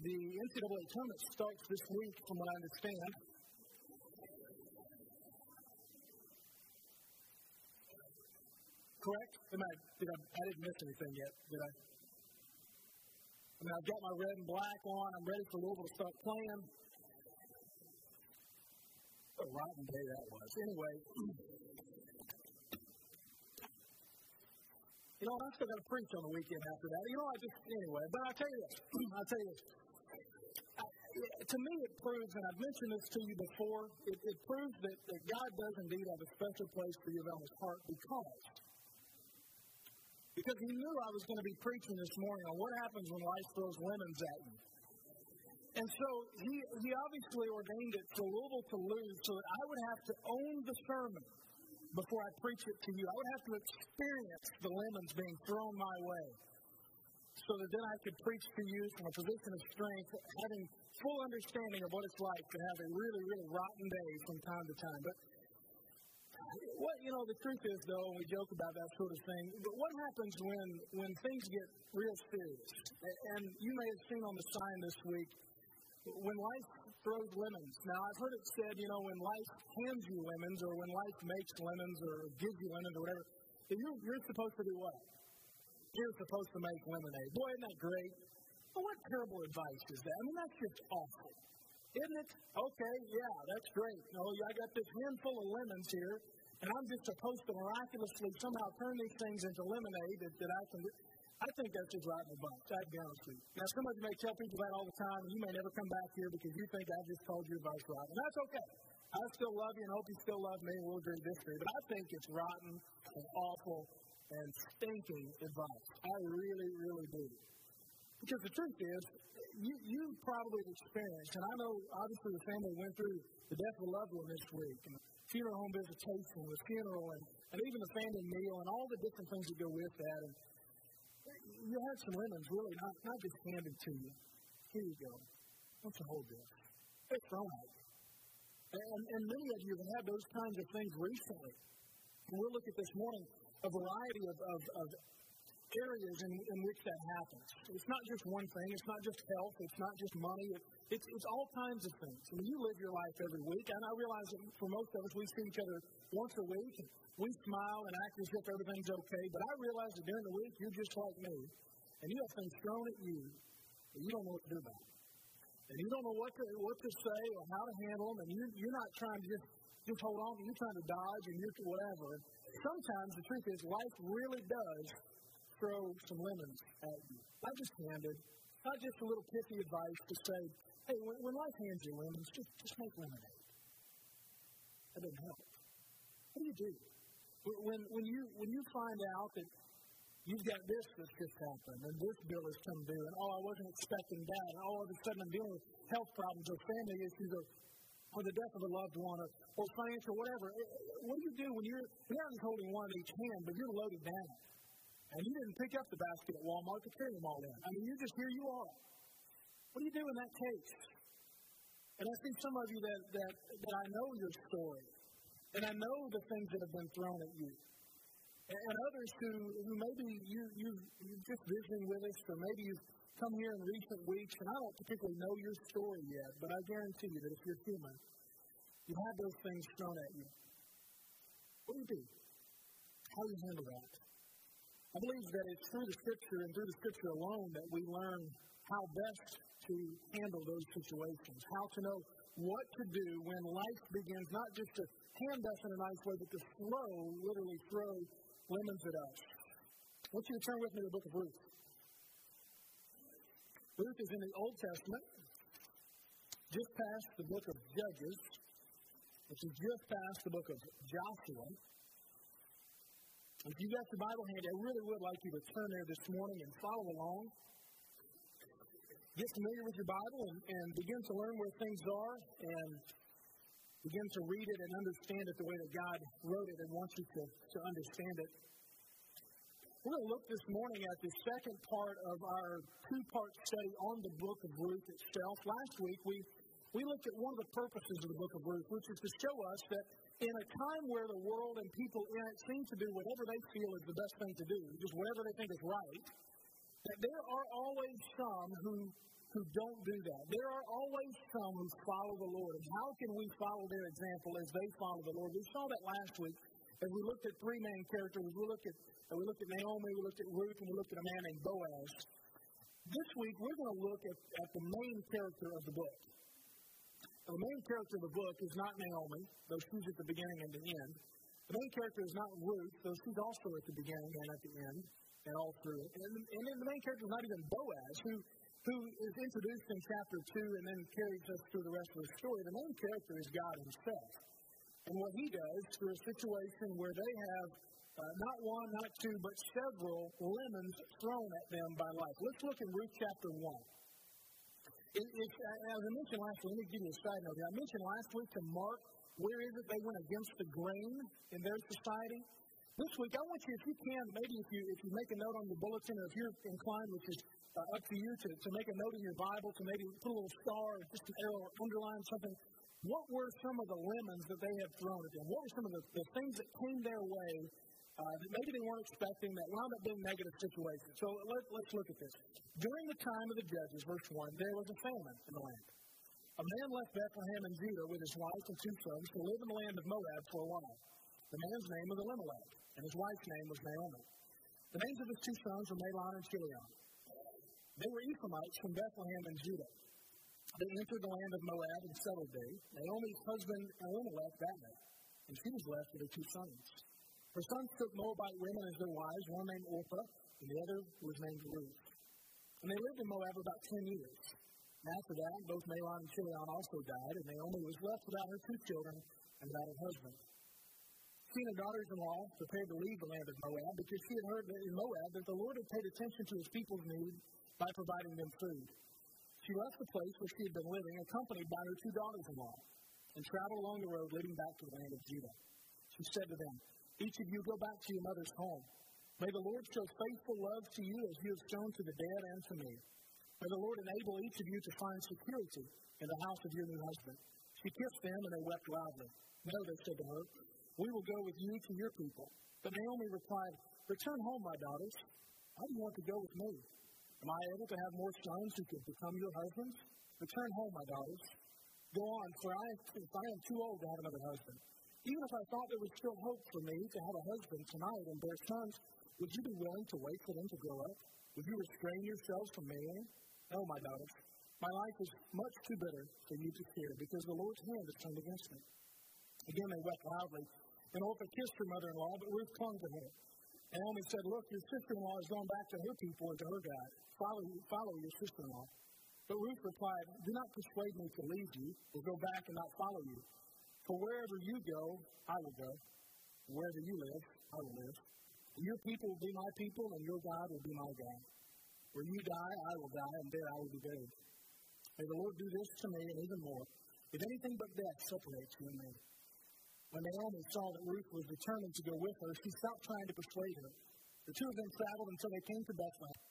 The NCAA tournament starts this week, from what I understand. Correct? I didn't miss anything yet, did I? I mean, I've got my red and black on. I'm ready for Louisville to start playing. What a rotten day that was. Anyway, you know, I'm still going to preach on the weekend after that. You know, but I'll tell you this. To me, it proves, and I've mentioned this to you before, it proves that God does indeed have a special place for you around His heart because He knew I was going to be preaching this morning on what happens when life throws lemons at you. And so he obviously ordained it for Louisville to lose so that I would have to own the sermon before I preach it to you. I would have to experience the lemons being thrown my way so that then I could preach to you from a position of strength, having full understanding of what it's like to have a really, really rotten day from time to time. But the truth is, though, we joke about that sort of thing, but what happens when things get real serious? And you may have seen on the sign this week, when life throws lemons. Now, I've heard it said, when life hands you lemons, or when life makes lemons, or gives you lemons, or whatever, then you're supposed to do what? You're supposed to make lemonade. Boy, isn't that great? But what terrible advice is that? I mean, that's just awful, isn't it? Okay, yeah, that's great. I got this handful of lemons here, and I'm just supposed to miraculously somehow turn these things into lemonade that I can do. I think that's just rotten advice, I'd be honest with you. Now, somebody may tell people that all the time, and you may never come back here because you think I just told you advice rotten. And that's okay. I still love you and hope you still love me, and we'll agree to disagree. But I think it's rotten and awful and stinking advice. I really, really do. Because the truth is, you probably have experienced, and I know obviously the family went through the death of a loved one this week, and funeral home visitation, the funeral, and even the family meal, and all the different things that go with that. And you had some lemons really not just handed to you. Here you go. Don't you hold this? It's wrong. And many of you have had those kinds of things recently. And we'll look at this morning a variety of areas in which that happens. It's not just one thing. It's not just health. It's not just money. It's all kinds of things. I mean, you live your life every week, and I realize that for most of us, we see each other once a week, and we smile and act as if everything's okay, but I realize that during the week, you're just like me, and you have things thrown at you that you don't know what to do about. And you don't know what to say or how to handle them, and you're not trying to just hold on, you're trying to dodge, and you're whatever. Sometimes the truth is, life really does throw some lemons at you. Not just handed, not just a little pithy advice to say, hey, when life hands you lemons, just make lemonade. That doesn't help. What do you do? When you find out that you've got this that's just happened, and this bill has come due, and I wasn't expecting that, and all of a sudden I'm dealing with health problems or family issues or the death of a loved one or financial whatever, what do you do when you're not just holding one in each hand, but you're loaded down? And you didn't pick up the basket at Walmart to carry them all in. I mean, you're just here you are. What do you do in that case? And I think some of you that I know your story. And I know the things that have been thrown at you. And others who maybe you've just visiting with us, or maybe you've come here in recent weeks, and I don't particularly know your story yet, but I guarantee you that if you're human, you have those things thrown at you. What do you do? How do you handle that? I believe that it's through the Scripture and through the Scripture alone that we learn how best to handle those situations, how to know what to do when life begins, not just to hand us in a nice way, but to literally throw lemons at us. I want you to turn with me to the book of Ruth. Ruth is in the Old Testament, just past the book of Judges, which is just past the book of Joshua. If you've got your Bible handy, I really would like you to turn there this morning and follow along. Get familiar with your Bible and begin to learn where things are and begin to read it and understand it the way that God wrote it and wants you to understand it. We're going to look this morning at the second part of our two-part study on the book of Ruth itself. Last week, we looked at one of the purposes of the book of Ruth, which is to show us that in a time where the world and people in it seem to do whatever they feel is the best thing to do, just whatever they think is right, that there are always some who who don't do that. There are always some who follow the Lord. And how can we follow their example as they follow the Lord? We saw that last week as we looked at three main characters. We looked at Naomi, we looked at Ruth, and we looked at a man named Boaz. This week, we're going to look at the main character of the book. The main character of the book is not Naomi, though she's at the beginning and the end. The main character is not Ruth, though she's also at the beginning and at the end and all through it. And then the main character is not even Boaz, who is introduced in chapter 2 and then carries us through the rest of the story. The main character is God himself. And what he does through a situation where they have not one, not two, but several lemons thrown at them by life. Let's look in Ruth chapter 1. As I mentioned last week, let me give you a side note. I mentioned last week to Mark, where is it they went against the grain in their society? This week, I want you, if you can, maybe if you make a note on your bulletin, or if you're inclined, which is up to you, to make a note in your Bible, to maybe put a little star or just an arrow or underline something. What were some of the lemons that they had thrown at them? What were some of the things that came their way that maybe they weren't expecting, that wound up being negative situations? So let's look at this. During the time of the judges, verse 1, there was a famine in the land. A man left Bethlehem in Judah with his wife and two sons to live in the land of Moab for a while. The man's name was Elimelech, and his wife's name was Naomi. The names of his two sons were Mahlon and Chilion. They were Ephraimites from Bethlehem in Judah. They entered the land of Moab and settled there. Naomi's husband Elimelech died there, and she was left with her two sons. Her sons took Moabite women as their wives, one named Orpah, and the other was named Ruth. And they lived in Moab about 10 years. And after that, both Mahlon and Chilion also died, and Naomi was left without her two children and without her husband. She and her daughters-in-law prepared to leave the land of Moab because she had heard that in Moab that the Lord had paid attention to his people's need by providing them food. She left the place where she had been living, accompanied by her two daughters-in-law, and traveled along the road leading back to the land of Judah. She said to them, "Each of you go back to your mother's home. May the Lord show faithful love to you as you have shown to the dead and to me. May the Lord enable each of you to find security in the house of your new husband." She kissed them, and they wept loudly. "No," they said to her, "we will go with you to your people." But Naomi replied, "Return home, my daughters. Why do you want to go with me? Am I able to have more sons who can become your husbands? Return home, my daughters. Go on, for I am too old to have another husband. Even if I thought there was still hope for me to have a husband tonight and bear sons, would you be willing to wait for them to grow up? Would you restrain yourselves from marrying? No, my daughters, my life is much too bitter for you to fear, because the Lord's hand is turned against me." Again they wept loudly, and Orpah kissed her mother-in-law, but Ruth clung to her. Naomi said, "Look, your sister-in-law has gone back to her people and to her God. Follow your sister-in-law." But Ruth replied, "Do not persuade me to leave you or go back and not follow you. For wherever you go, I will go. Wherever you live, I will live. Your people will be my people, and your God will be my God. Where you die, I will die, and there I will be buried. May the Lord do this to me, and even more, if anything but death separates you and me." When Naomi saw that Ruth was determined to go with her, she stopped trying to persuade her. The two of them traveled until they came to Bethlehem.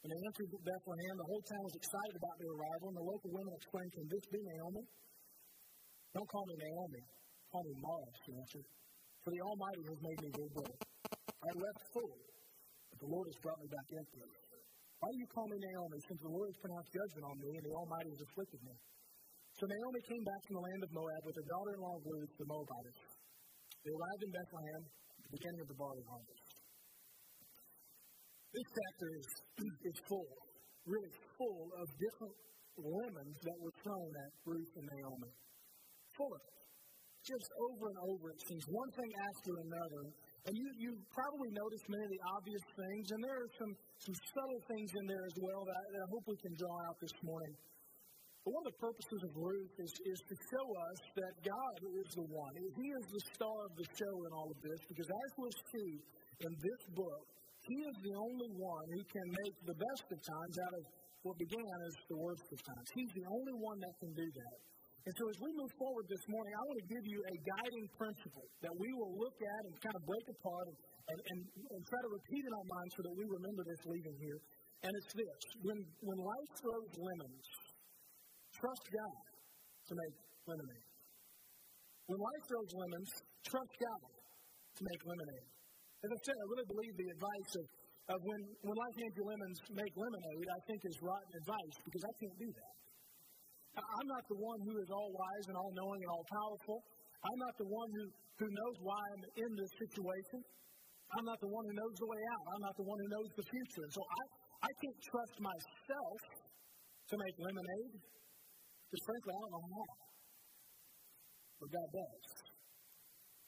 When they entered Bethlehem, the whole town was excited about their arrival, and the local women exclaimed, "Can this be Naomi?" "Don't call me Naomi, call me Mara," she answered, "for the Almighty has made me very bitter. I left full, but the Lord has brought me back empty. Why do you call me Naomi, since the Lord has pronounced judgment on me, and the Almighty has afflicted me?" So Naomi came back from the land of Moab with her daughter-in-law Ruth, the Moabitess. They arrived in Bethlehem at the beginning of the barley harvest. This chapter is full, really full of different lemons that were thrown at Ruth and Naomi. Just over and over, it seems, one thing after another. And you probably noticed many of the obvious things, and there are some subtle things in there as well that I hope we can draw out this morning. But one of the purposes of Ruth is to show us that God is the one. He is the star of the show in all of this, because as we'll see in this book, he is the only one who can make the best of times out of what began as the worst of times. He's the only one that can do that. And so as we move forward this morning, I want to give you a guiding principle that we will look at and kind of break apart and try to repeat in our minds so that we remember this leaving here. And it's this: when life throws lemons, trust God to make lemonade. When life throws lemons, trust God to make lemonade. As I said, I really believe the advice of When life-handed lemons make lemonade, I think is rotten advice, because I can't do that. I'm not the one who is all-wise and all-knowing and all-powerful. I'm not the one who knows why I'm in this situation. I'm not the one who knows the way out. I'm not the one who knows the future. And so I can't trust myself to make lemonade, because frankly, I don't know how. But God does.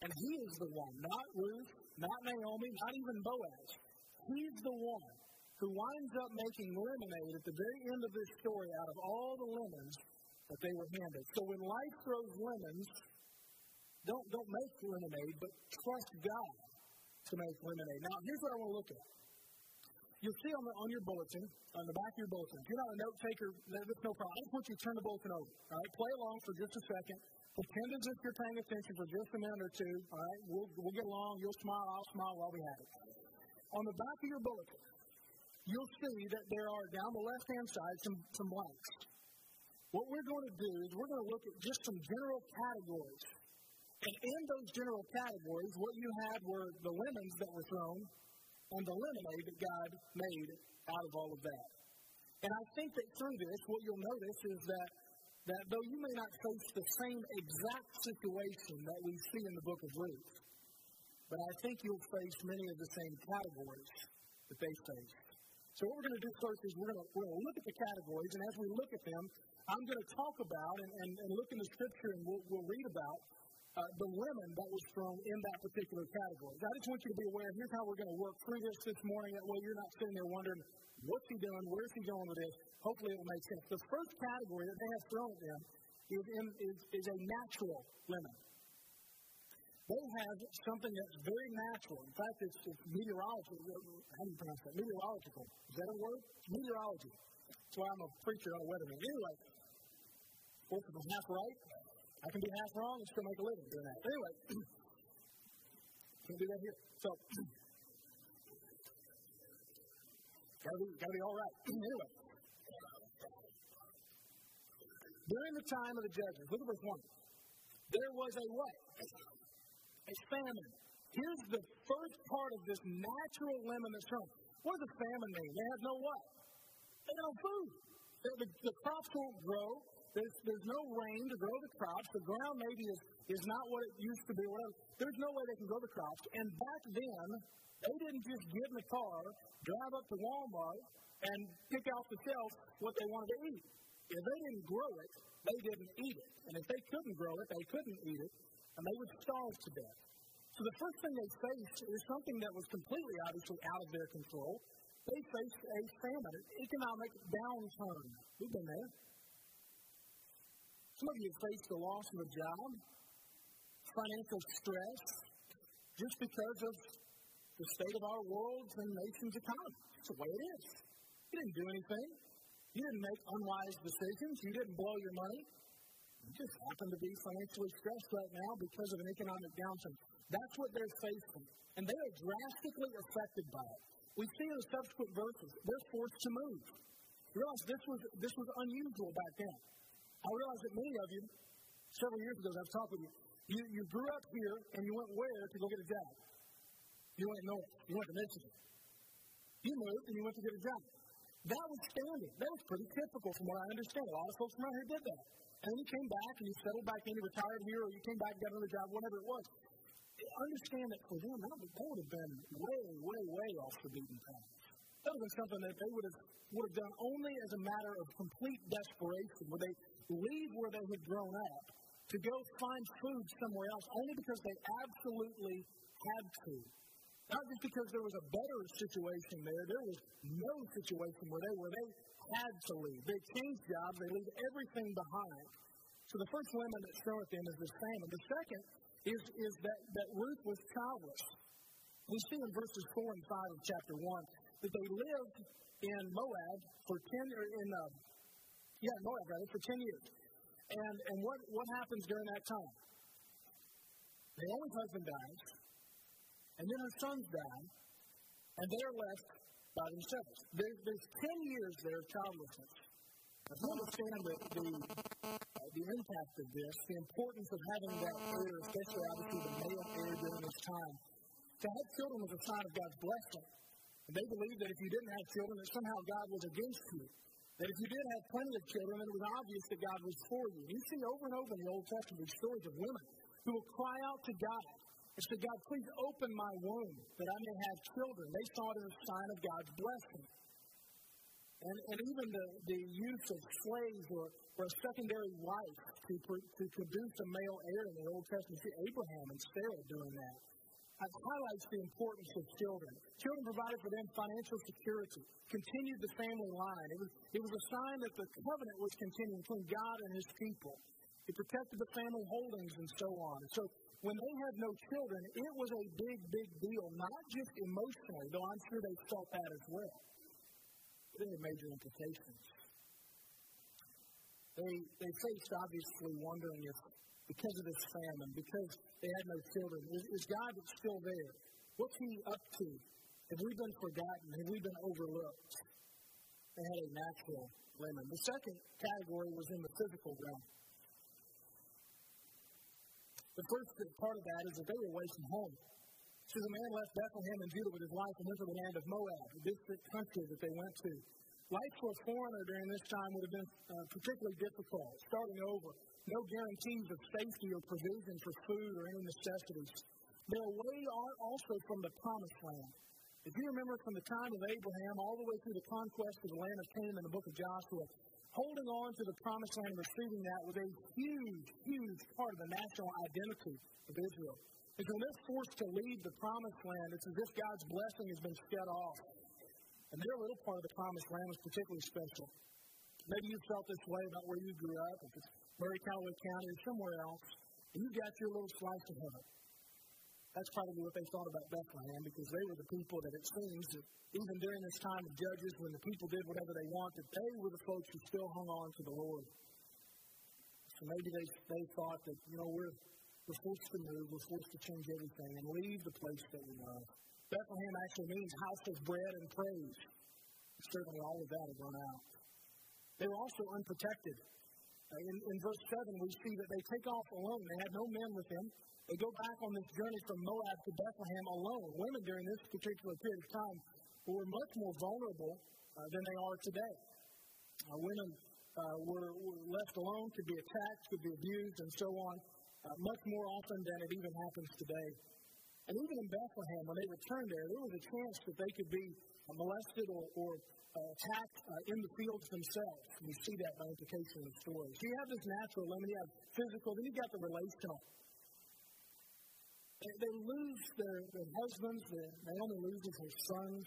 And He is the one, not Ruth, not Naomi, not even Boaz. He's the one who winds up making lemonade at the very end of this story out of all the lemons that they were handed. So when life throws lemons, don't make lemonade, but trust God to make lemonade. Now, here's what I want to look at. You'll see on your bulletin, on the back of your bulletin, if you're not a note taker, that's no problem. I just want you to turn the bulletin over. All right, play along for just a second. Pretend as if you're paying attention for just a minute or two. All right, we'll get along. You'll smile. I'll smile. I'll be happy. On the back of your bulletin, you'll see that there are, down the left-hand side, some blanks. What we're going to do is we're going to look at just some general categories. And in those general categories, what you had were the lemons that were thrown and the lemonade that God made out of all of that. And I think that through this, what you'll notice is that though you may not face the same exact situation that we see in the book of Ruth, but I think you'll face many of the same categories that they face. So what we're going to do first is we're going to look at the categories, and as we look at them, I'm going to talk about and look in the Scripture, and we'll read about the lemon that was thrown in that particular category. I just want you to be aware, here's how we're going to work through this morning. That way you're not sitting there wondering, what's he doing? Where's he going with this? Hopefully it'll make sense. The first category that they have thrown at them is a natural lemon. They have something that's very natural. In fact, it's meteorological. How do you pronounce that? Meteorological. Is that a word? Meteorology. That's why I'm a preacher, not a weatherman. Anyway, if I'm half right, I can be half wrong and still make a living doing that. Anyway, can't do that here. So, gotta be all right. Anyway, during the time of the judges, look at verse 1. There was a what? A famine. Here's the first part of this natural lemon that's thrown. What does a famine mean? They have no what? They have no food. The crops won't grow. There's no rain to grow the crops. The ground maybe is not what it used to be. There's no way they can grow the crops. And back then, they didn't just get in the car, drive up to Walmart, and pick out the shelf what they wanted to eat. If they didn't grow it, they didn't eat it. And if they couldn't grow it, they couldn't eat it. And they would starve to death. So the first thing they faced is something that was completely, obviously, out of their control. They faced a famine, an economic downturn. We've been there. Some of you have faced the loss of a job, financial stress, just because of the state of our world's and nation's economy. It's the way it is. You didn't do anything. You didn't make unwise decisions. You didn't blow your money. You just happen to be financially stressed right now because of an economic downturn. That's what they're facing. And they are drastically affected by it. We see in the subsequent verses, they're forced to move. You realize this was unusual back then. I realize that many of you, several years ago as I've talked with you, you grew up here and you went where to go get a job? You went north. You went to Michigan. You moved and you went to get a job. That was standard. That was pretty typical from what I understand. A lot of folks around here did that. And then you came back and you settled back in, you retired here, or you came back and got another job, whatever it was. Understand that for them, that would have been way, way, way off the beaten path. That would have been something that they would have done only as a matter of complete desperation. Would they leave where they had grown up to go find food somewhere else only because they absolutely had to? Not just because there was a better situation there. There was no situation where they had to leave. They change jobs. They leave everything behind. So the first lemon that's thrown at them is this famine. The second is that Ruth was childless. We see in verses 4 and 5 of chapter 1 that they lived in Moab for 10 years. And what happens during that time? The only husband dies. And then her sons die, and they are left by themselves. There's 10 years there of childlessness. I understand that the impact of this, the importance of having that heir, especially obviously the male heir during this time. To have children was a sign of God's blessing. And they believed that if you didn't have children, that somehow God was against you. That if you did have plenty of children, then it was obvious that God was for you. You see over and over in the Old Testament stories of women who will cry out to God and say, God, please open my womb that I may have children. They saw it as a sign of God's blessing. And even the use of slaves or a secondary wife to produce a male heir in the Old Testament. See Abraham and Sarah doing that. It highlights the importance of children. Children provided for them financial security, continued the family line. It was a sign that the covenant was continuing between God and his people. It protected the family holdings and so on. And so when they had no children, it was a big, big deal, not just emotionally, though I'm sure they felt that as well. But it had major implications. They faced, obviously, wondering if, because of this famine, because they had no children, is God still there? What's he up to? Have we been forgotten? Have we been overlooked? They had a natural lemon. The second category was in the physical realm. The first part of that is that they were away from home. So the man left Bethlehem in Judah with his wife and went to the land of Moab, a distant country that they went to. Life for a foreigner during this time would have been particularly difficult, starting over. No guarantees of safety or provision for food or any necessities. They're away also from the promised land. If you remember from the time of Abraham all the way through the conquest of the land of Canaan in the book of Joshua, holding on to the promised land and receiving that was a huge, huge part of the national identity of Israel. And so when they're forced to leave the promised land, it's as if God's blessing has been shut off. And their little part of the promised land was particularly special. Maybe you felt this way about where you grew up, if it's Murray Callaway County or somewhere else, and you got your little slice of heaven. That's probably what they thought about Bethlehem, because they were the people that it seems that even during this time of Judges, when the people did whatever they wanted, they were the folks who still hung on to the Lord. So maybe they thought that, you know, we're forced to move, we're forced to change everything and leave the place that we love. Bethlehem actually means house of bread and praise. Certainly all of that had run out. They were also unprotected. In verse 7, we see that they take off alone. They had no men with them. They go back on this journey from Moab to Bethlehem alone. Women during this particular period of time were much more vulnerable than they are today. Women were left alone, could be attacked, could be abused, and so on, much more often than it even happens today. And even in Bethlehem, when they returned there was a chance that they could be molested or attacked in the fields themselves. And we see that by implication of the story. So you have this natural limit, you have physical, then you got the relational. They lose their husbands, Naomi loses her sons.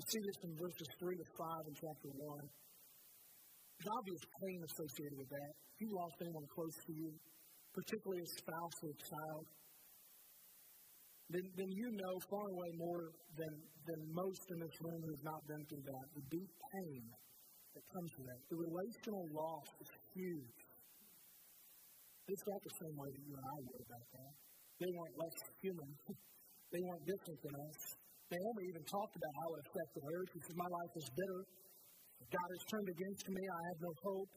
We see this in verses 3 to 5 in chapter 1. There's obvious pain associated with that. If you lost anyone close to you, particularly a spouse or a child, then you know far away more than most in this room who have not been through that. The deep pain that comes from that. The relational loss is huge. It's not the same way that you and I were about that. They weren't less human. They weren't different than us. Naomi even talked about how it affected her. She said, my life is bitter. God has turned against me. I have no hope.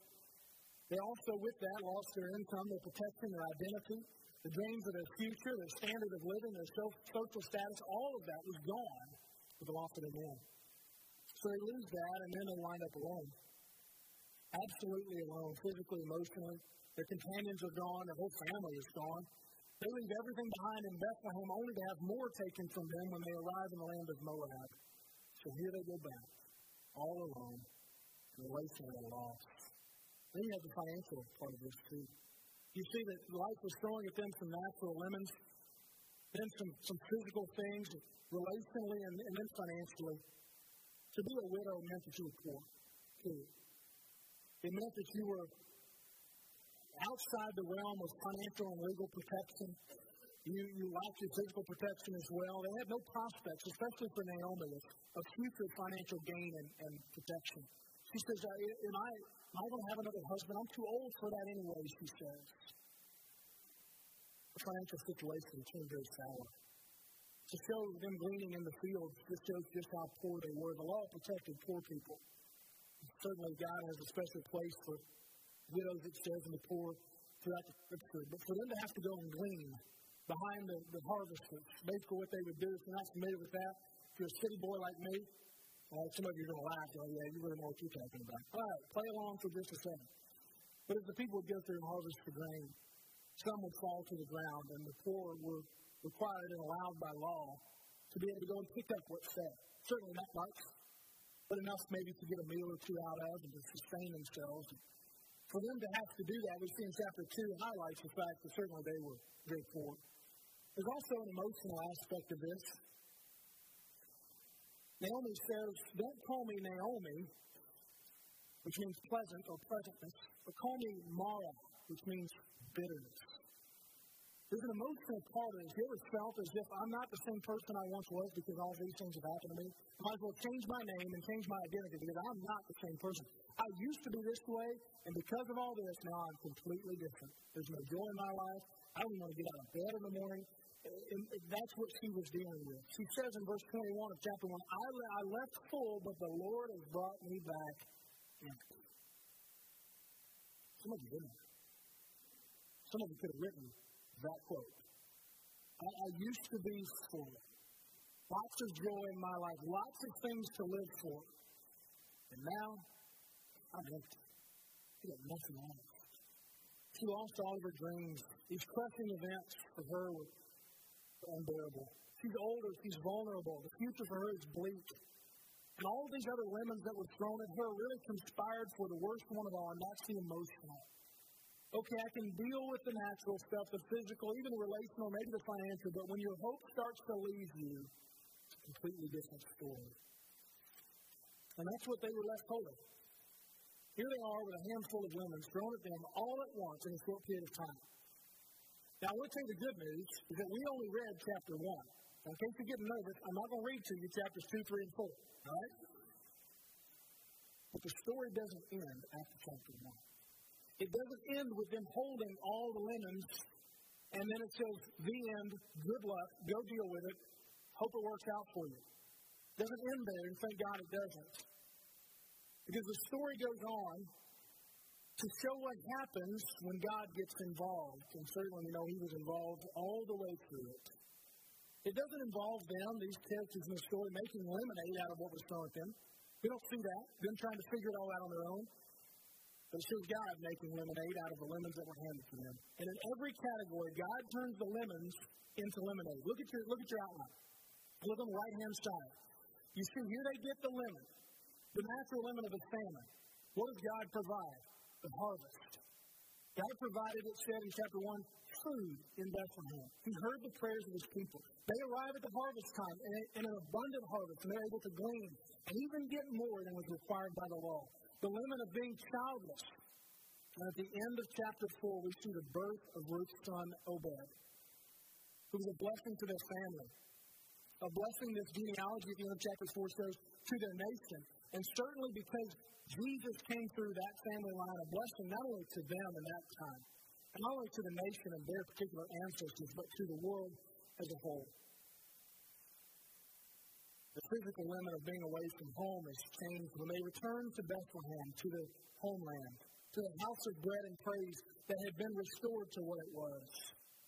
They also, with that, lost their income, their protection, their identity. The dreams of their future, their standard of living, their social status, all of that was gone with the loss of their man. So they lose that, and then they wind up alone. Absolutely alone, physically, emotionally. Their companions are gone. Their whole family is gone. They leave everything behind in Bethlehem only to have more taken from them when they arrive in the land of Moab. So here they go back, all alone, and relationally their loss. Then you have the financial part of this, too. You see that life was throwing at them some natural lemons, then some physical things, relationally and then financially. To be a widow meant that you were poor, too. It meant that you were outside the realm of financial and legal protection. You lacked your physical protection as well. They had no prospects, especially for Naomi, of future financial gain and protection. She says, I don't have another husband. I'm too old for that anyway, she says. The financial situation became very sour. To show them gleaning in the fields just shows just how poor they were. The law protected poor people. And certainly, God has a special place for widows, it says, and the poor throughout the scripture. But for them to have to go and glean behind the harvesters, basically what they would do, if you're not familiar with that, you're a city boy like me, some of you are going to laugh. Oh, yeah, you really know what you're talking about. All right, play along for just a second. But as the people would go through and harvest the grain, some would fall to the ground, and the poor were required and allowed by law to be able to go and pick up what's there. Certainly not much, but enough maybe to get a meal or two out of and to sustain themselves. For them to have to do that, we see in chapter 2, highlights the fact that certainly they were very poor. There's also an emotional aspect of this. Naomi says, don't call me Naomi, which means pleasant or pleasantness, but call me Mara, which means bitterness. There's an emotional part of it. Have you ever felt as if I'm not the same person I once was because all these things have happened to me? I might as well change my name and change my identity because I'm not the same person. I used to be this way, and because of all this, now I'm completely different. There's no joy in my life. I don't even want to get out of bed in the morning. And that's what she was dealing with. She says in verse 21 of chapter 1, I left full, but the Lord has brought me back empty. Some of you didn't. Some of you could have written that quote. I used to be full. Lots of joy in my life. Lots of things to live for. And now, I'm empty. I got nothing on it. She lost all of her dreams. These crushing events for her were unbearable. She's older. She's vulnerable. The future for her is bleak. And all these other lemons that were thrown at her really conspired for the worst one of all, and that's the emotional. Okay, I can deal with the natural stuff, the physical, even the relational, maybe the financial, but when your hope starts to leave you, it's a completely different story. And that's what they were left holding. Here they are with a handful of lemons thrown at them all at once in a short period of time. Now, I want to tell you the good news is that we only read chapter 1. Now, in case you're getting nervous, I'm not going to read to you chapters 2, 3, and 4. All right? But the story doesn't end after chapter 1. It doesn't end with them holding all the lemons, and then it says, the end, good luck, go deal with it, hope it works out for you. It doesn't end there, and thank God it doesn't. Because the story goes on to show what happens when God gets involved, and certainly we know He was involved all the way through it. It doesn't involve them, these characters in the story, making lemonade out of what was thrown at them. We don't see that, them trying to figure it all out on their own. But it shows God making lemonade out of the lemons that were handed to them. And in every category, God turns the lemons into lemonade. Look at your outline. Look on the right-hand side. You see, here they get the lemon, the natural lemon of a famine. What does God provide? The harvest. God provided, it said in chapter 1, food in Bethlehem. He heard the prayers of His people. They arrive at the harvest time in an abundant harvest, and they're able to glean and even get more than was required by the law. The lemon of being childless. And at the end of chapter 4, we see the birth of Ruth's son, Obed, who was a blessing to their family. A blessing, this genealogy at the end of chapter 4 says, to their nation. And certainly because Jesus came through that family line, a blessing not only to them in that time, and not only to the nation and their particular ancestors, but to the world as a whole. The physical limit of being away from home is changed when they return to Bethlehem, to the homeland, to the house of bread and praise that had been restored to what it was,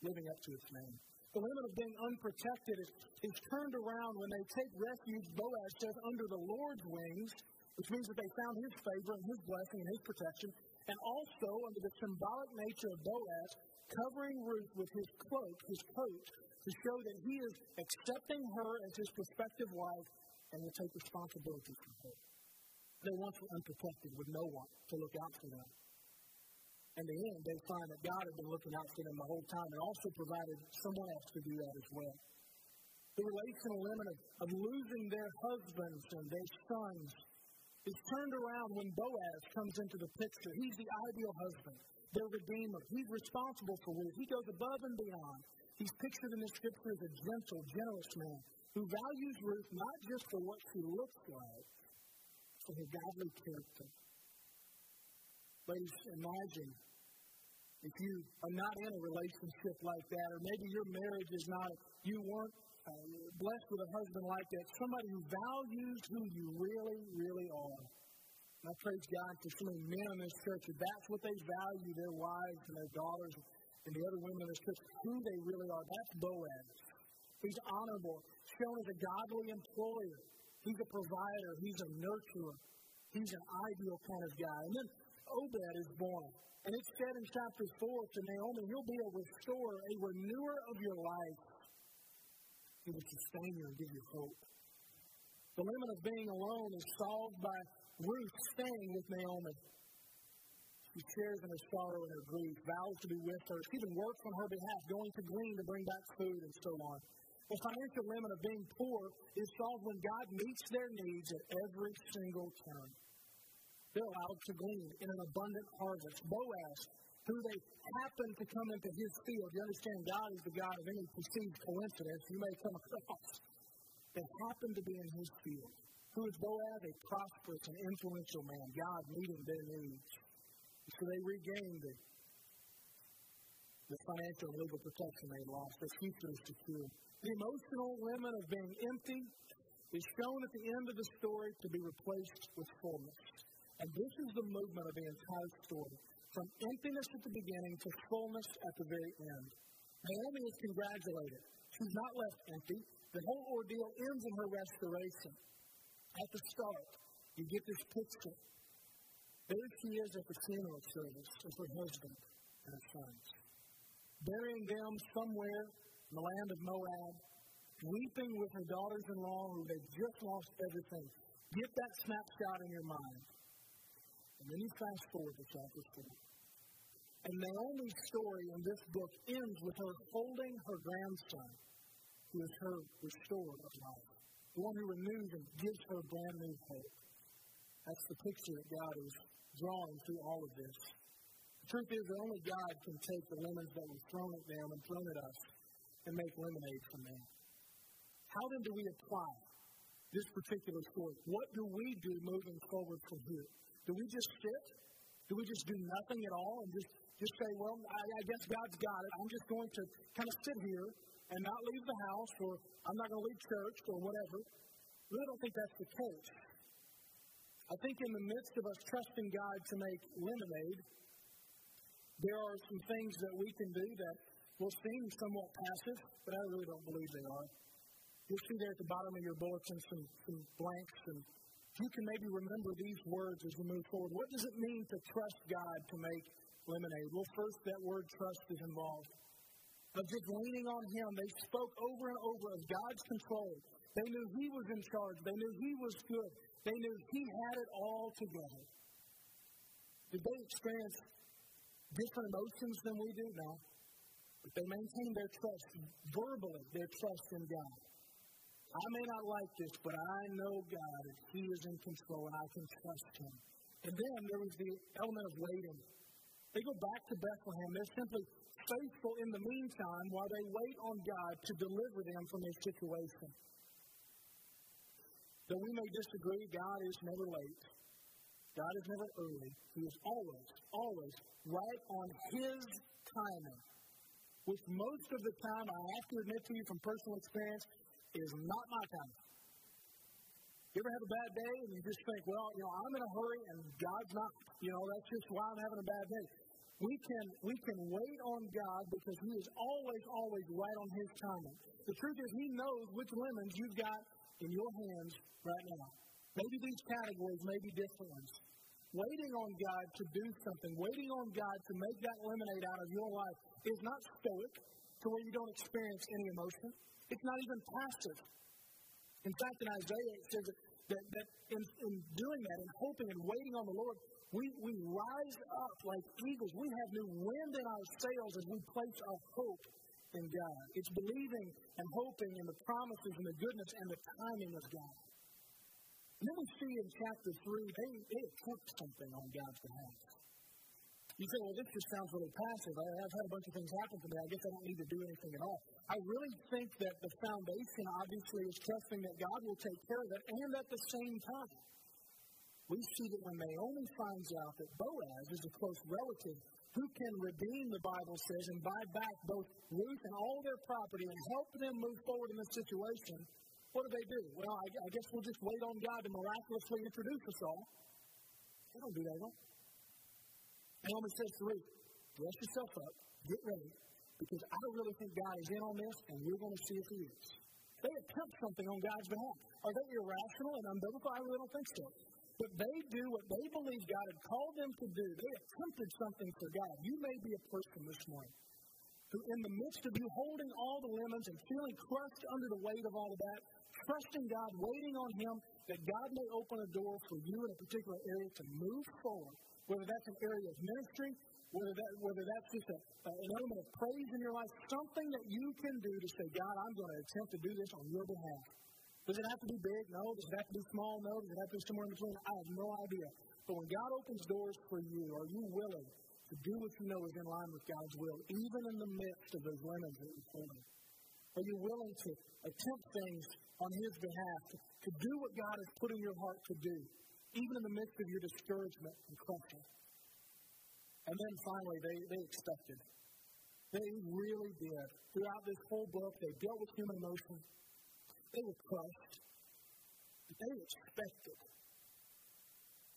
living up to its name. The limit of being unprotected is turned around when they take refuge, Boaz says, under the Lord's wings, which means that they found His favor and His blessing and His protection, and also under the symbolic nature of Boaz, covering Ruth with his cloak, his coat, to show that he is accepting her as his prospective wife and will take responsibility for her. They once were unprotected with no one to look out for them. In the end, they find that God had been looking out for them the whole time and also provided someone else to do that as well. The relational limit of losing their husbands and their sons is turned around when Boaz comes into the picture. He's the ideal husband, their redeemer. He's responsible for Ruth. He goes above and beyond. He's pictured in the scripture as a gentle, generous man who values Ruth not just for what she looks like, but for her godly character. Ladies, imagine if you are not in a relationship like that, or maybe your marriage is not, you weren't blessed with a husband like that, somebody who values who you really, really are. And I praise God for so many men in this church that that's what they value, their wives and their daughters and the other women in this church, who they really are. That's Boaz. He's honorable, shown as a godly employer. He's a provider. He's a nurturer. He's an ideal kind of guy. And then Obed is born. And it's said in chapter 4 to Naomi, he'll be a restorer, a renewer of your life. He will sustain you and give you hope. The limit of being alone is solved by Ruth staying with Naomi. She shares in her sorrow and her grief, vows to be with her. She even works on her behalf, going to glean to bring back food and so on. The financial limit of being poor is solved when God meets their needs at every single turn. They're allowed to glean in an abundant harvest. Boaz, who they happen to come into his field. You understand, God is the God of any perceived coincidence you may come across. They happen to be in his field. Who is Boaz? A prosperous and influential man. God meeting their needs. So they regained the financial and legal protection they lost. Their future is secure. The emotional limit of being empty is shown at the end of the story to be replaced with fullness. And this is the movement of the entire story, from emptiness at the beginning to fullness at the very end. Naomi is congratulated. She's not left empty. The whole ordeal ends in her restoration. At the start, you get this picture. There she is at the funeral service with her husband and her sons, burying them somewhere in the land of Moab, weeping with her daughters-in-law who had just lost everything. Get that snapshot in your mind. And then you fast forward to chapter 4. And Naomi's story in this book ends with her holding her grandson, who is her restorer of life, the one who renews and gives her brand new hope. That's the picture that God is drawing through all of this. The truth is that only God can take the lemons that were thrown at them and thrown at us and make lemonade from them. How then do we apply this particular story? What do we do moving forward from here? Do we just sit? Do we just do nothing at all and just say, well, I guess God's got it. I'm just going to kind of sit here and not leave the house, or I'm not going to leave church or whatever? I really don't think that's the case. I think in the midst of us trusting God to make lemonade, there are some things that we can do that will seem somewhat passive, but I really don't believe they are. You'll see there at the bottom of your bulletin some blanks, and you can maybe remember these words as we move forward. What does it mean to trust God to make lemonade? Well, first, that word trust is involved. Of just leaning on Him, they spoke over and over of God's control. They knew He was in charge. They knew He was good. They knew He had it all together. Did they experience different emotions than we do? No. But they maintained their trust, verbally, their trust in God. I may not like this, but I know God, and He is in control, and I can trust Him. And then there was the element of waiting. They go back to Bethlehem. They're simply faithful in the meantime while they wait on God to deliver them from their situation. Though we may disagree, God is never late. God is never early. He is always, always right on His timing, which most of the time, I have to admit to you from personal experience, is not my timing. You ever have a bad day and you just think, well, you know, I'm in a hurry and God's not, you know, that's just why I'm having a bad day. We can wait on God because He is always, always right on His timing. The truth is, He knows which lemons you've got in your hands right now. Maybe these categories, maybe different ones. Waiting on God to do something, waiting on God to make that lemonade out of your life is not stoic to where you don't experience any emotion. It's not even passive. In fact, in Isaiah, it says that in doing that, in hoping and waiting on the Lord, we rise up like eagles. We have new wind in our sails as we place our hope in God. It's believing and hoping in the promises and the goodness and the timing of God. And then we see in chapter 3, they attempt something on God's behalf. You say, well, this just sounds really passive. I've had a bunch of things happen to me. I guess I don't need to do anything at all. I really think that the foundation, obviously, is trusting that God will take care of it. And at the same time, we see that when Naomi finds out that Boaz is a close relative who can redeem, the Bible says, and buy back both Ruth and all their property and help them move forward in this situation, what do? Well, I guess we'll just wait on God to miraculously introduce us all. They don't do that at all. Naomi says to Ruth, dress yourself up, get ready, because I really think God is in on this, and you're going to see if He is. They attempt something on God's behalf. Are they irrational and unbiblical? I really don't think so. But they do what they believe God had called them to do. They attempted something for God. You may be a person this morning who, in the midst of you holding all the lemons and feeling crushed under the weight of all of that, trusting God, waiting on Him, that God may open a door for you in a particular area to move forward, whether that's an area of ministry, whether that's just an element of praise in your life, something that you can do to say, God, I'm going to attempt to do this on your behalf. Does it have to be big? No. Does it have to be small? No. Does it have to be somewhere in between? I have no idea. But when God opens doors for you, are you willing to do what you know is in line with God's will, even in the midst of those lemons that you're holding? Are you willing to attempt things on His behalf, to do what God has put in your heart to do, even in the midst of your discouragement and crushing? And then finally, they expected. They really did. Throughout this whole book, they dealt with human emotion. They were crushed. But they expected.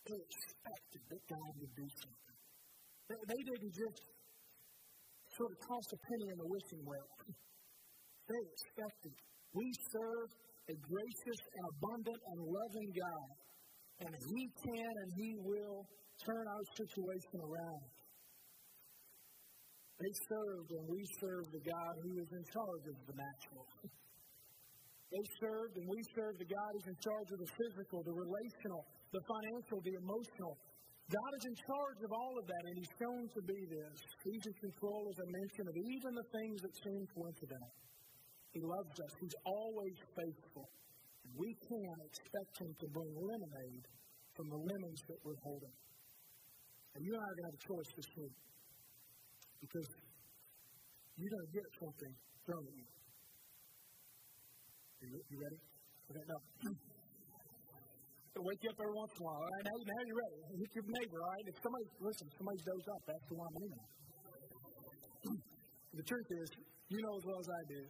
They expected that God would do something. They didn't just sort of toss a penny in the wishing well. They expected. We serve a gracious and abundant and loving God, and He can and He will turn our situation around. They served and we serve the God who is in charge of the natural. They served and we serve the God who's in charge of the physical, the relational, the financial, the emotional. God is in charge of all of that, and He's shown to be this. He's in control, as I mentioned, of even the things that seem coincidental. He loves us. He's always faithful. And we can expect Him to bring lemonade from the lemons that we're holding. And you and I are going to have a choice this week, because you're going to get something thrown at you. You ready? Okay, no. It'll wake you up every once in a while. All right, now you're ready. Hit your neighbor, all right? If somebody, listen, if somebody dozed off, that's the one I'm aiming at. The truth is, you know as well as I do,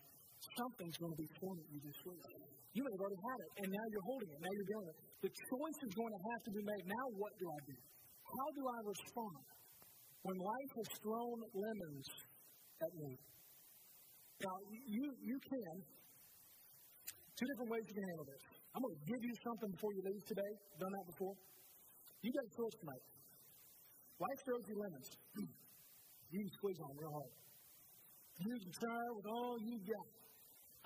something's going to be thrown at you this week. You may have already had it, and now you're holding it. Now you're doing it. The choice is going to have to be made. Now what do I do? How do I respond when life has thrown lemons at me? Now, you can. Two different ways you can handle this. I'm going to give you something before you leave today. Done that before. You got a choice tonight. Life throws you lemons. You can squeeze on real hard. You can try with all you got.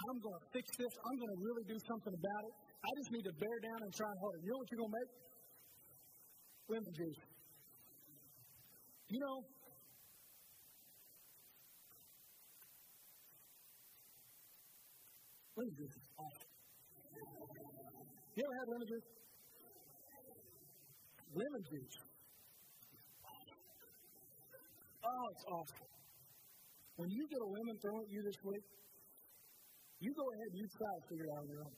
I'm going to fix this. I'm going to really do something about it. I just need to bear down and try harder. You know what you're going to make? Lemon juice. You know, lemon juice is awesome. You ever had lemon juice? Lemon juice. Oh, it's awesome. When you get a lemon thrown at you this week, you go ahead and you try to figure it out on your own.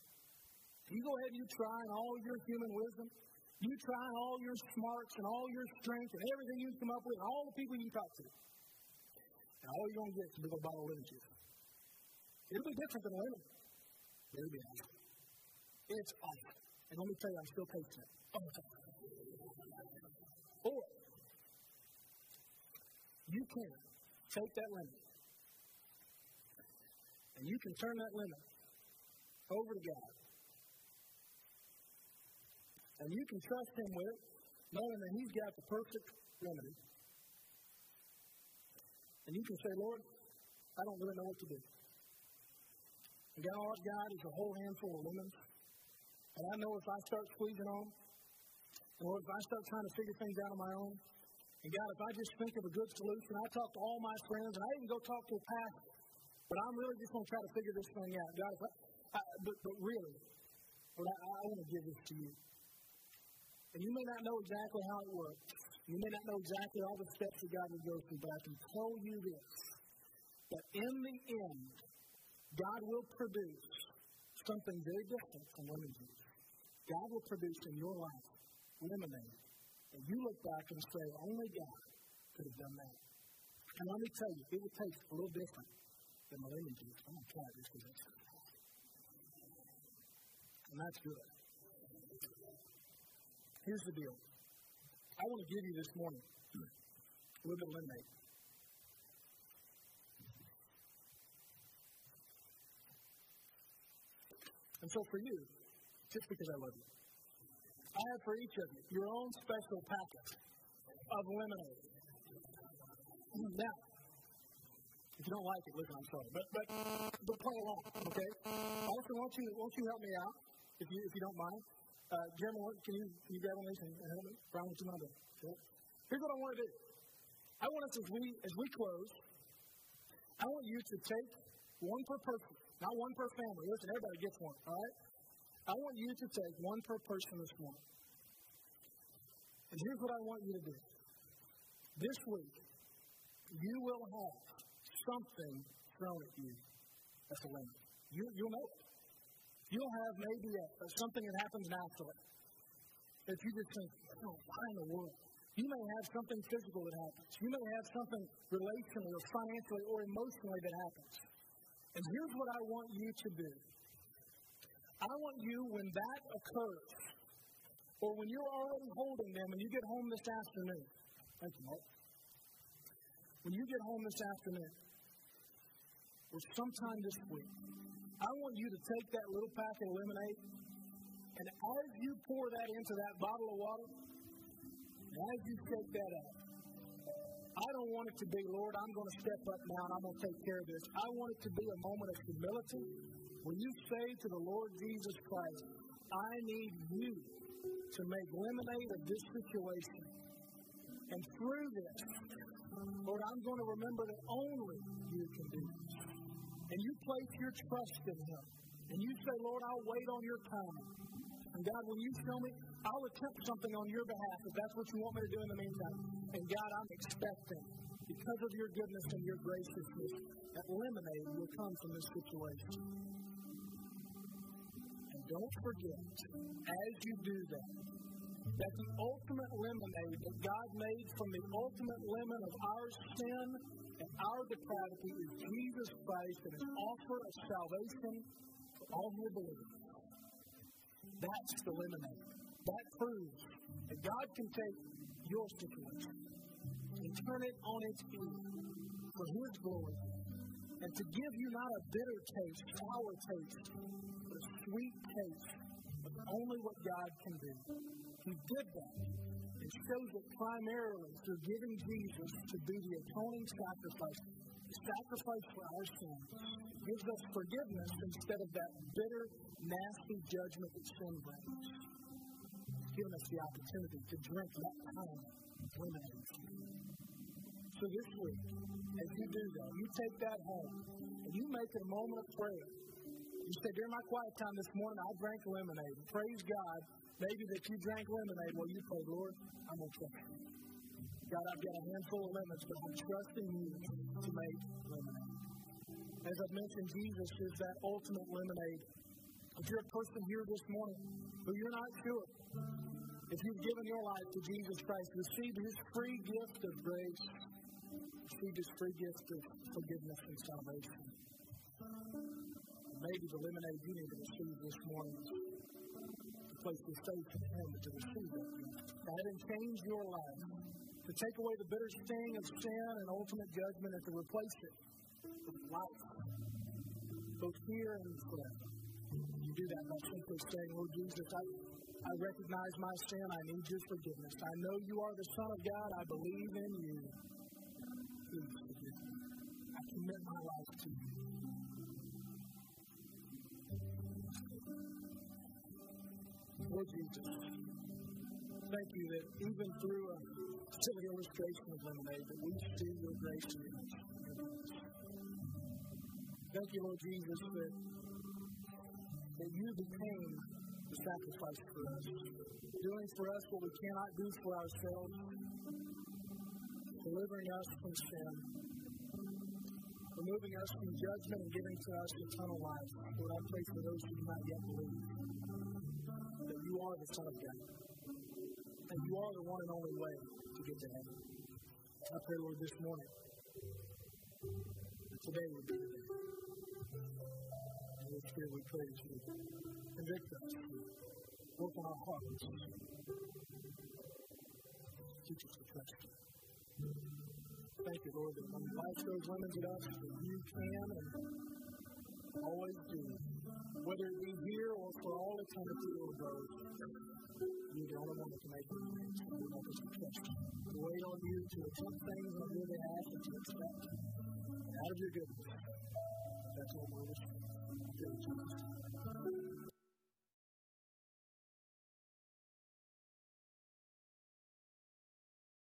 You go ahead and you try in all your human wisdom. You try all your smarts and all your strength and everything you come up with, and all the people you talk to. And all you're going to get is a little bottle of lemon juice. It'll be different than lemon. It'll be awesome. It's awesome. And let me tell you, I'm still tasting it. Or, you can take that lemon, and you can turn that lemon over to God. And you can trust Him with it, knowing that He's got the perfect remedy. And you can say, Lord, I don't really know what to do. And God, all I've got is a whole handful of lemons. And I know if I start squeezing on, and Lord, if I start trying to figure things out on my own, and God, if I just think of a good solution, I talk to all my friends, and I even go talk to a pastor, but I'm really just going to try to figure this thing out. God, but really, Lord, I want to give this to you. And you may not know exactly how it works. You may not know exactly all the steps that God would go through, but I can tell you this, that in the end, God will produce something very different from lemon juice. God will produce in your life lemonade. And you look back and say, only God could have done that. And let me tell you, it would taste a little different than the lemon juice. I'm going to try this because it's good. And that's good. Here's the deal. I want to give you this morning a little bit of lemonade. And so for you, just because I love you, I have for each of you your own special packet of lemonade. Now, if you don't like it, listen, I'm sorry. But play along, okay? Also, won't you help me out, if you don't mind? Jeremy, can you grab one of these and help me? Brian, would you mind doing it? Here's what I want to do. I want us, as we close, I want you to take one per person, not one per family. Listen, everybody gets one, all right? I want you to take one per person this morning. And here's what I want you to do. This week, you will have something thrown at you as a limit. You'll know it. You'll have maybe something that happens naturally that you just think, oh, why in the world? You may have something physical that happens. You may have something relationally or financially or emotionally that happens. And here's what I want you to do. I want you, when that occurs, or when you're already holding them and you get home this afternoon, thank you, Mark. When you get home this afternoon, or sometime this week, I want you to take that little packet of lemonade, and as you pour that into that bottle of water, and as you shake that up, I don't want it to be, Lord, I'm going to step up now and I'm going to take care of this. I want it to be a moment of humility when you say to the Lord Jesus Christ, I need you to make lemonade of this situation. And through this, Lord, I'm going to remember that only you can do this. And you place your trust in him. And you say, Lord, I'll wait on your time. And God, when you show me, I'll attempt something on your behalf if that's what you want me to do in the meantime. And God, I'm expecting, because of your goodness and your graciousness, that lemonade will come from this situation. And don't forget, as you do that the ultimate lemonade that God made from the ultimate lemon of our sin and our depravity is Jesus Christ and his offer of salvation for all who believe. That's the lemonade. That proves that God can take your situation and turn it on its ear for his glory and to give you not a bitter taste, sour taste, but a sweet taste of only what God can do. He did that and shows it primarily through giving Jesus to be the atoning sacrifice, the sacrifice for our sins. It gives us forgiveness instead of that bitter, nasty judgment that sin brings. It's given us the opportunity to drink that kind of lemonade. So this week, as you do that, you take that home and you make it a moment of prayer. You say, during my quiet time this morning, I drank lemonade. And praise God, maybe that you drank lemonade while you prayed, Lord, I'm going to trust you. God, I've got a handful of lemons, but I'm trusting you to make lemonade. As I've mentioned, Jesus is that ultimate lemonade. If you're a person here this morning who you're not sure, if you've given your life to Jesus Christ, receive his free gift of grace, receive his free gift of forgiveness and salvation. Maybe the lemonade you need to receive this morning to place your faith in him to receive it. Now, having changed your life, to take away the bitter sting of sin and ultimate judgment and to replace it with life, both here and forever. You do that by simply saying, Lord Jesus, I recognize my sin. I need your forgiveness. I know you are the Son of God. I believe in you. Please forgive me. I commit my life to you. Lord Jesus, thank you that even through a silly illustration of lemonade, that we see your grace in us. Thank you, Lord Jesus, that you became the sacrifice for us, doing for us what we cannot do for ourselves, delivering us from sin, removing us from judgment and giving to us eternal life. Lord, I pray for those who do not yet believe that you are the Son of God, and you are the one and only way to get to heaven. I pray, Lord, this morning, that today would be the day. Holy Spirit, we praise you. Convict us. Work on our hearts. Teach us to trust you. Thank you, Lord, that when life throws lemons at us, that you can and always do. whether it be here or for all eternity, Lord God, you're the only one that can make it. We're not just trusting. We wait on you to accept things on your behalf and to accept out of your goodness. That's what we're doing.